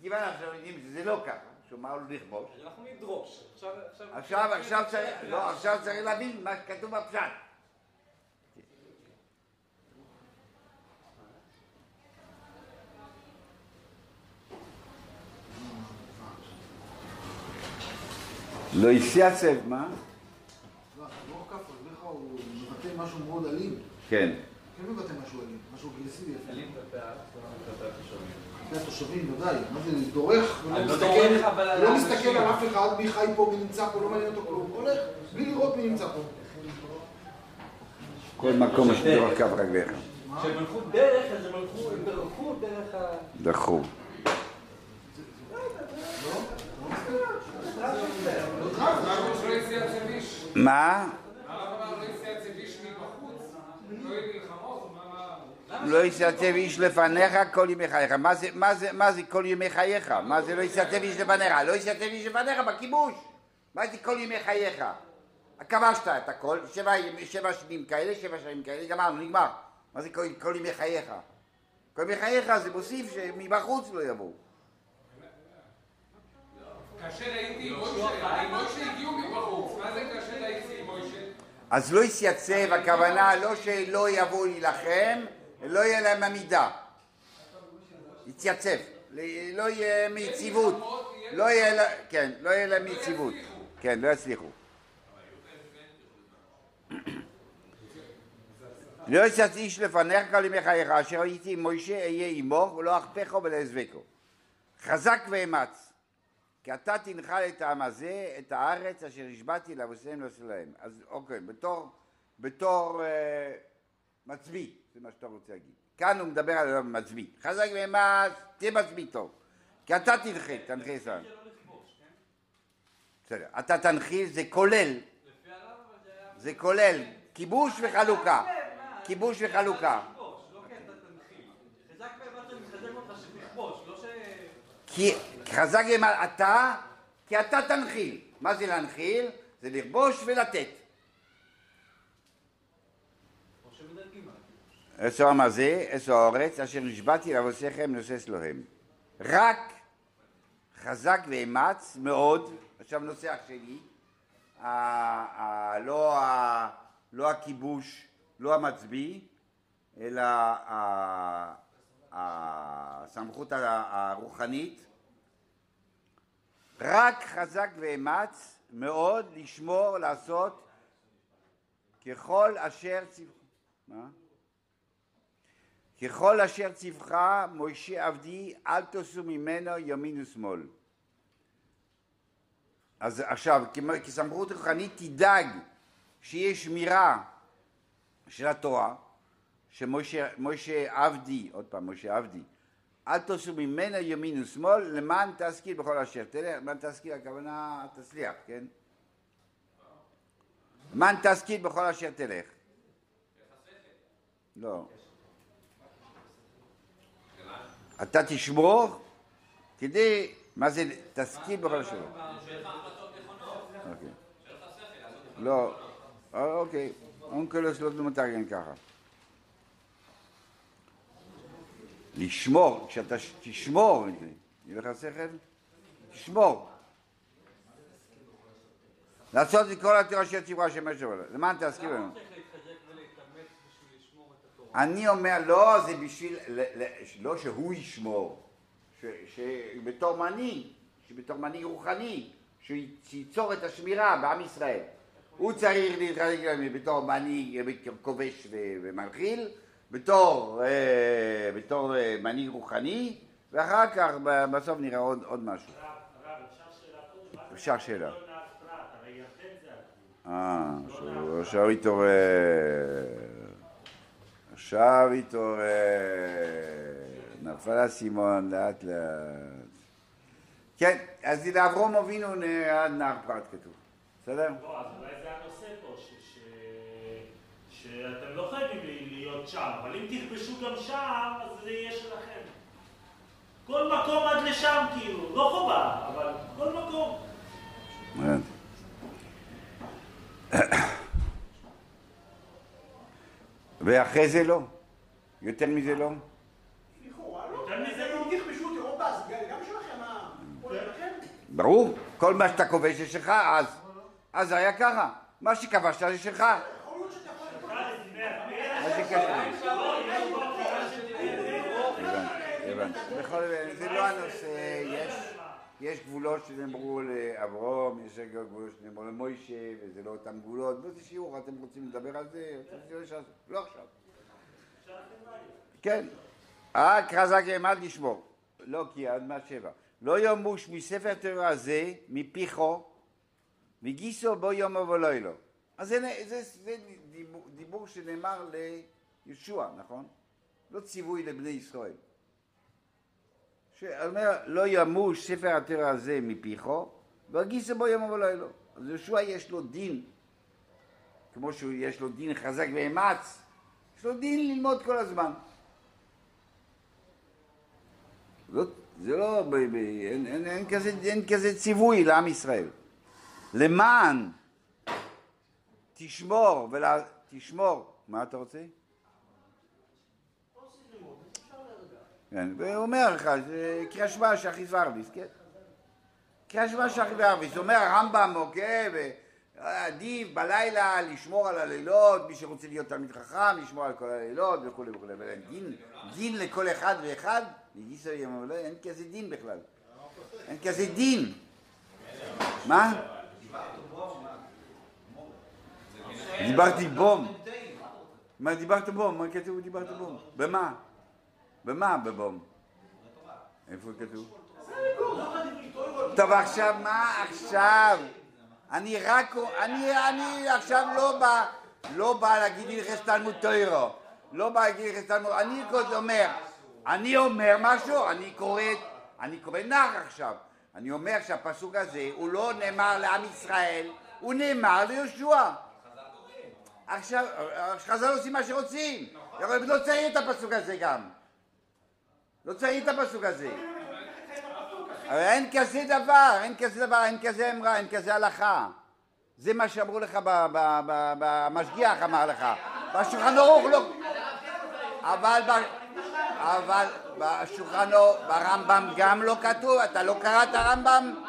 כיוון שאנחנו יודעים שזה לא ככה, שאומר לו לכבוש. אנחנו נדרוש. עכשיו צריך להבין מה כתוב בפשט. לא יתייצב, מה? לא, לא כפה, לך הוא מבטא משהו מאוד אלים. כן. כן מבטא משהו אלים, משהו גלסיבי. אלים כלפי התושבים, ודאי. מה זה, דורך, לא מסתכל על אף אחד, מי חי פה, מי נמצא פה, לא מעניין אותו כלום. הולך, בלי לראות מי נמצא פה. כל מקום יש דרך קו רגליך. כשהם הלכו דרך, אז הם הלכו דרך ה... דרכו. מה? לא יתייצב איש לפניך כל ימי חייך. מה זה כל ימי חייך? מה זה לא יתייצב איש לפניך? לא יתייצב איש לפניך בכיבוש. מה זה כל ימי חייך? כבשת את הכל, 7 שנים כאלה, 7 שנים כאלה, גמרנו, נגמר. מה זה כל ימי חייך? כל ימי חייך זה מוסיף שמבחוץ לא יבואו. כאשר הייתי מוישה הגיעו מבחוץ, מה זה כאשר הייתי מוישה? אז לא יתייצב, הכוונה לא שלא יבואו להילחם, לא יהיה להם עמידה. יתייצב, לא יהיה מיציבות, לא יהיה להם מיציבות, כן, לא יצליחו. לא ישת איש לפניך על ימי חייך, אשר הייתי עם מוישה אהיה עמו, ולא אכפך ולא אזבקו. חזק ואמץ, כי אתה תנחל את העם הזה, את הארץ אשר השבעתי לאבותיהם לא שלהם. אז אוקיי, בתור מצביא, זה מה שאתה רוצה להגיד. כאן הוא מדבר על מצביא. חזק ואמץ, תהיה מצביא טוב, כי אתה תנחה את העם. בסדר, אתה תנחיל, זה כולל. זה כולל כיבוש וחלוקה. כיבוש וחלוקה. חזק ואמץ מחזק אותך שתכבוש, לא ש... חזק ואמץ אתה, כי אתה תנחיל. מה זה להנחיל? זה לכבוש ולתת. עשו העם הזה, עשו הארץ, אשר נשבעתי לאבותיכם נושא להם. רק חזק ואמץ מאוד. עכשיו נושא השני, לא הכיבוש, לא המצביא, אלא הסמכות הרוחנית. רק חזק ואמץ מאוד לשמור, לעשות ככל אשר ציווך מוישה עבדי, אל תוסו ממנו ימין ושמאל. אז עכשיו, כסמכות רוחנית תדאג שיהיה שמירה של התורה, שמשה עבדי, עוד פעם, משה עבדי, אל תוסו ממנה ימין ושמאל, למען תשכיל בכל אשר תלך, למען תשכיל, הכוונה תצליח, כן? למען תשכיל בכל אשר תלך. לא. אתה תשמור כדי... מה זה תשכיל בכל אשר תלך? לא, אוקיי, אונקלוס לא מתארגן ככה. לשמור, כשאתה תשמור, יהיה לך שכל? תשמור. לעשות את כל התורה של ציברה שמשה עולה. למה אתה תזכיר לנו? אני אומר, לא, זה בשביל, לא שהוא ישמור, שבתור מנהיג רוחני, שייצור את השמירה בעם ישראל. הוא צריך להתחזק בתור מנהיג כובש ומנחיל, בתור מנהיג רוחני, ואחר כך בסוף נראה עוד משהו. אפשר שאלה. עכשיו התעורר. נפל הסימון לאט לאט. כן, אז לאברהם אבינו נהרג נער פרת כתוב, בסדר? לא, אז אולי זה הנושא פה, שאתם לא חייבים להיות שם, אבל אם תכבשו גם שם, אז זה יהיה שלכם. כל מקום עד לשם כאילו, לא חובה, אבל כל מקום. ואחרי זה לא, יותר מזה לא. ברור, כל מה שאתה כובש זה שלך, אז היה ככה. מה שכבשת זה שלך. מה שקשור. זה לא הנושא, יש גבולות שנאמרו לאברהם, יש גבולות שנאמרו למוישה, וזה לא אותם גבולות. באיזה שיעור, אתם רוצים לדבר על זה? לא עכשיו. כן, רק חזק ואמץ לשמור. לא, כי עד 107. לא יומוש מספר תורה זה, מפיחו, וגיסו בו יומו ולא אלו. אז זה דיבור שנאמר לישוע, נכון? לא ציווי לבני ישראל. שאומר, לא יומוש ספר התורה זה מפיחו, וגיסו בו יומו ולא אלו. אז ישוע יש לו דין, כמו שיש לו דין חזק ואמץ, יש לו דין ללמוד כל הזמן. זה לא, אין כזה ציווי לעם ישראל. למען תשמור תשמור, מה אתה רוצה? הוא אומר לך, קריאת שמע שאחי וערביס, כן? קריאת שמע שאחי וערביס, הוא אומר הרמב"ם, אוקיי, עדיף בלילה לשמור על הלילות, מי שרוצה להיות תלמיד חכם, לשמור על כל הלילות וכו' וכו'. אבל דין לכל אחד ואחד, אין כזה דין בכלל. אין כזה דין. מה? דיברתי בום. מה דיברת בום? מה כתוב דיברת בום? במה? במה בבום? איפה כתוב? טוב, עכשיו מה עכשיו? אני רק... אני עכשיו לא בא להגיד לך תלמוד תורה. לא בא להגיד לך תלמוד... אני אומר משהו, אני קורא נח עכשיו. אני אומר שהפסוק הזה הוא לא נאמר לעם ישראל, הוא נאמר ליהושע. עכשיו, חז"ל עושים מה שרוצים. לא צריך את הפסוק הזה גם. לא צריך את הפסוק הזה. אבל אין כזה דבר, אין כזה אמרה, אין כזה הלכה. זה מה שאמרו לך, המשגיח אמר לך. בשולחן ערוך לא... אבל בשולחן ערוך, ברמב"ם גם לא כתוב, אתה לא קראת רמב"ם?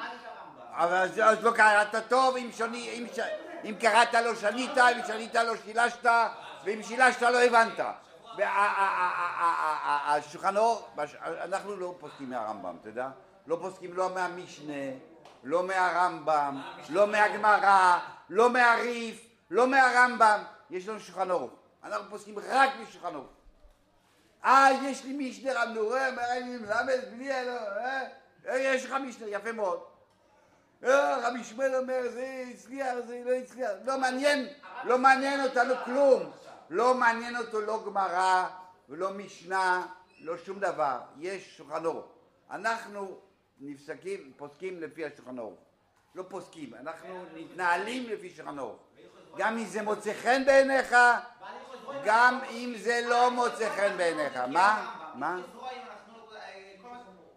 אז לא קראת טוב, אם קראת לא שנית, אם שנית לא שילשת, ואם שילשת לא הבנת. השולחן ערוך, אנחנו לא פוסקים מהרמב"ם, אתה יודע? לא פוסקים לא מהמשנה, לא מהרמב"ם, לא מהגמרא, לא מהרי"ף, לא מהרמב"ם. יש לנו שולחן ערוך. אנחנו פוסקים רק משולחן ערוך. יש לי משנה רב נורא, אני מלמד בלי אלו, יש לך משנה, יפה מאוד. רב ישמעאל אומר, זה הצליח, זה לא הצליח. לא מעניין אותנו כלום. לא מעניין אותו לא גמרא ולא משנה, לא שום דבר. יש שולחן ערוך. אנחנו נפסקים, פוסקים לפי השולחן ערוך. לא פוסקים, אנחנו מתנהלים לפי השולחן ערוך. גם אם זה מוצא חן בעיניך, גם אם זה לא מוצא חן בעיניך. מה?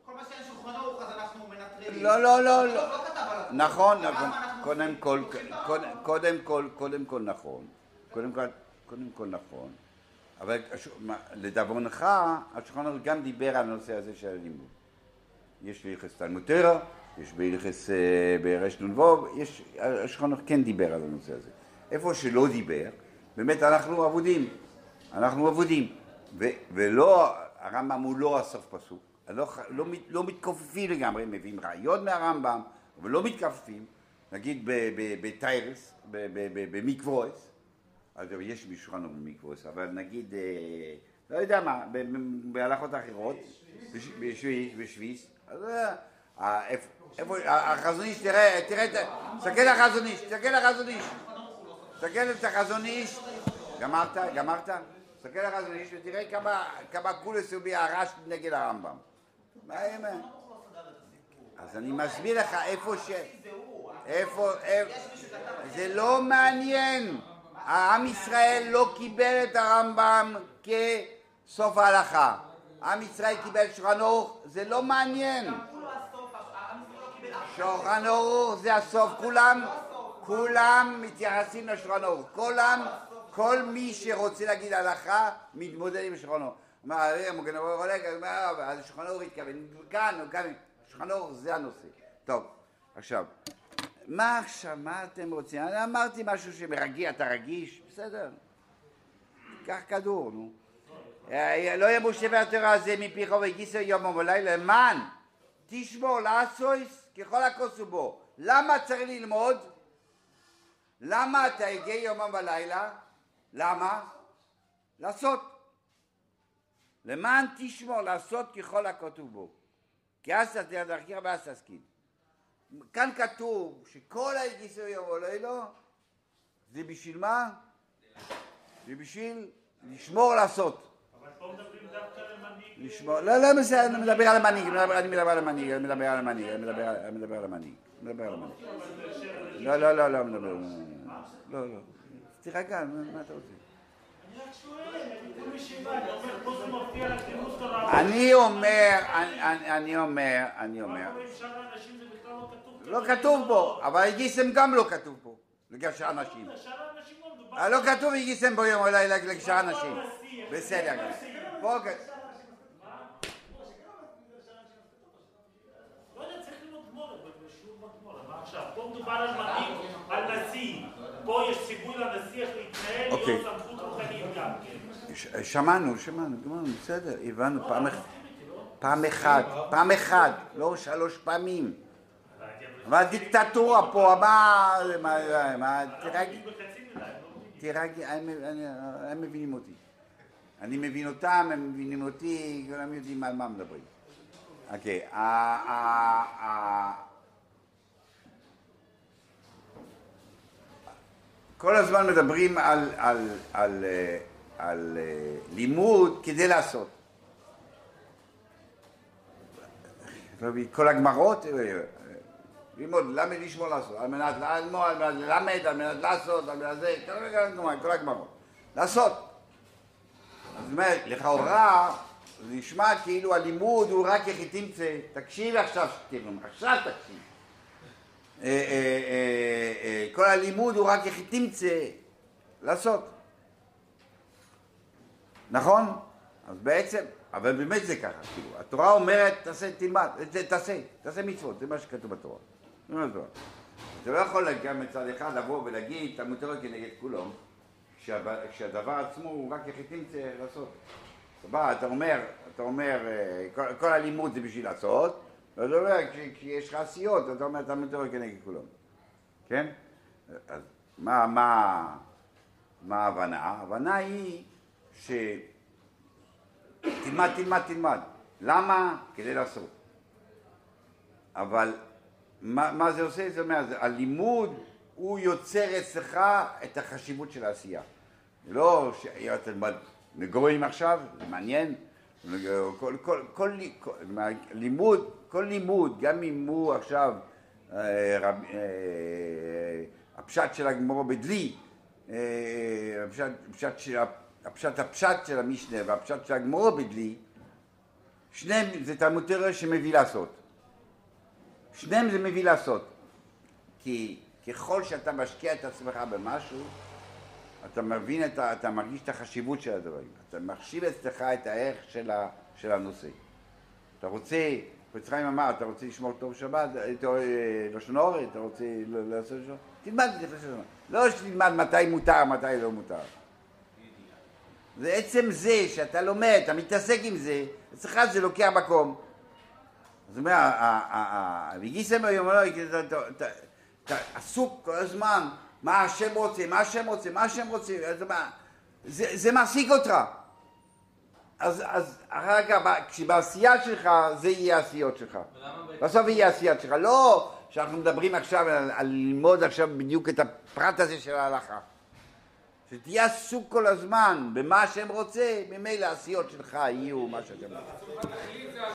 כל מה שאין שולחן ערוך, אז אנחנו מנטרים. לא. נכון, קודם כל נכון. אבל לדברונך, השולחן ערוך גם דיבר על הנושא הזה של הלימוד. יש בהלכות תלמוד תורה, יש בהלכות בריש נ"ו, השולחן ערוך כן דיבר על הנושא הזה. איפה שלא דיבר, באמת אנחנו עבודים. ולא, הרמב"ם הוא לא הסוף פסוק, לא מתכופפים לגמרי, מביאים רעיון מהרמב"ם, אבל לא מתכופפים, נגיד בתיירס, במקבורס, אז יש בשולחן ערוך במקבורס, אבל נגיד, לא יודע מה, בהלכות אחרות, בשביס, אז החזון איש, תראה, תסתכל לחזון איש, גמרת? תסתכל לחזון איש ותראה כמה קולס הוא בהערה נגד הרמב"ם. מה יאמן? אז אני מסביר לך איפה, זה לא מעניין. העם ישראל לא קיבל את הרמב"ם כסוף ההלכה. עם ישראל קיבל שולחן ערוך, זה לא מעניין. שולחן ערוך זה הסוף, כולם מתייחסים לשולחן ערוך. כל מי שרוצה להגיד הלכה, מתמודד עם שולחן ערוך. אז שולחן ערוך התכוון, כאן, שולחן ערוך זה הנושא. טוב, עכשיו, מה אתם רוצים? אני אמרתי משהו שמרגיע, אתה רגיש, בסדר. קח כדור, נו. לא ימוש ספר התורה הזה מפיך וגיסו יום ולילה, למען תשמור לעשויס ככל הכוסו בו. למה צריך ללמוד? למה אתה הגה יום ולילה? למה? לעשות. למען תשמור לעשות ככל הכוסו בו. כי אסת דרכך ואסת עסקין. כאן כתוב שכל הגיסו יום ולילה זה בשביל מה? זה בשביל לשמור לעשות. אני מדבר על המנהיג. תירגע, מה אתה רוצה? אני רק שואל, אני אומר... לא כתוב פה, אבל הגיסם גם לא כתוב פה, לגשר אנשים. לא כתוב הגיסם בו יום אולי לגשר אנשים. בסדר. בוא גד. לא יודע, צריך ללמוד גמורה, בשיעור בגמורה. מה עכשיו? פה מדובר על מנהיג, על נשיא. פה יש סיבוי לנשיא להתנהל, להיות סמכות רוחנית גם. שמענו, בסדר. הבנו פעם אחת, לא 3 פעמים. אבל הדיקטטורה פה, מה... תירגעי, הם מבינים אותי. אני מבין אותם, הם מבינים אותי, כולם יודעים על מה מדברים. אוקיי, כל הזמן מדברים על לימוד כדי לעשות. כל הגמרות, לימוד, למד לשמור לעשות, על מנת ללמוד, על מנת ללמד, על מנת לעשות, על מנת זה, כל הגמרות. לעשות. זאת אומרת, לכאורה, זה נשמע כאילו הלימוד הוא רק איך תמצא, תקשיב עכשיו שתקשיב, עכשיו תקשיב. כל הלימוד הוא רק איך תמצא, לעשות. נכון? אז בעצם, אבל באמת זה ככה, כאילו, התורה אומרת, תעשה, תלמד, תעשה מצוות, זה מה שכתוב בתורה. אתה לא יכול גם מצד אחד לבוא ולהגיד, אתה מותר כנגד כולם, כשהדבר עצמו הוא רק יחידים צריך לעשות. סבבה, אתה אומר, כל הלימוד זה בשביל לעשות, ואתה אומר, כשיש לך עשיות, אתה אומר, אתה מותר כנגד כולם. כן? אז מה ההבנה? ההבנה היא ש... תלמד. למה? כדי לעשות. אבל מה זה עושה? זה אומר, הלימוד הוא יוצר אצלך את החשיבות של העשייה. לא שאתה תלמד נגורים עכשיו, זה מעניין. כל לימוד, גם אם הוא עכשיו הפשט של הגמרא בדלי, הפשט של הפשט של המשנה והפשט של הגמרא בדלי, שניהם זה תלמוד תורה שמביא לעשות. שניהם זה מביא לעשות. כי ככל שאתה משקיע את עצמך במשהו, אתה מבין, אתה מרגיש את החשיבות של הדברים. אתה מחשיב אצלך את הערך של הנושא. אתה רוצה, פצחיים אמר, אתה רוצה לשמור טוב שבת, לשון הרע, אתה רוצה לעשות שבת, תלמד את זה לשון הרע. לא שתלמד מתי מותר, מתי לא מותר. ועצם זה שאתה לומד, אתה מתעסק עם זה, אצלך זה לוקח מקום. זאת אומרת, הגיסם היום לא, אתה עסוק כל הזמן, מה השם רוצה, זה מעסיק אותך. אז אחר כך, כשבעשייה שלך, זה יהיה העשיות שלך. בסוף יהיה העשייה שלך. לא שאנחנו מדברים עכשיו על ללמוד עכשיו בדיוק את הפרט הזה של ההלכה. שתהיה עסוק כל הזמן במה שהם רוצה, ממילא העשיות שלך יהיו מה שאתם רוצים.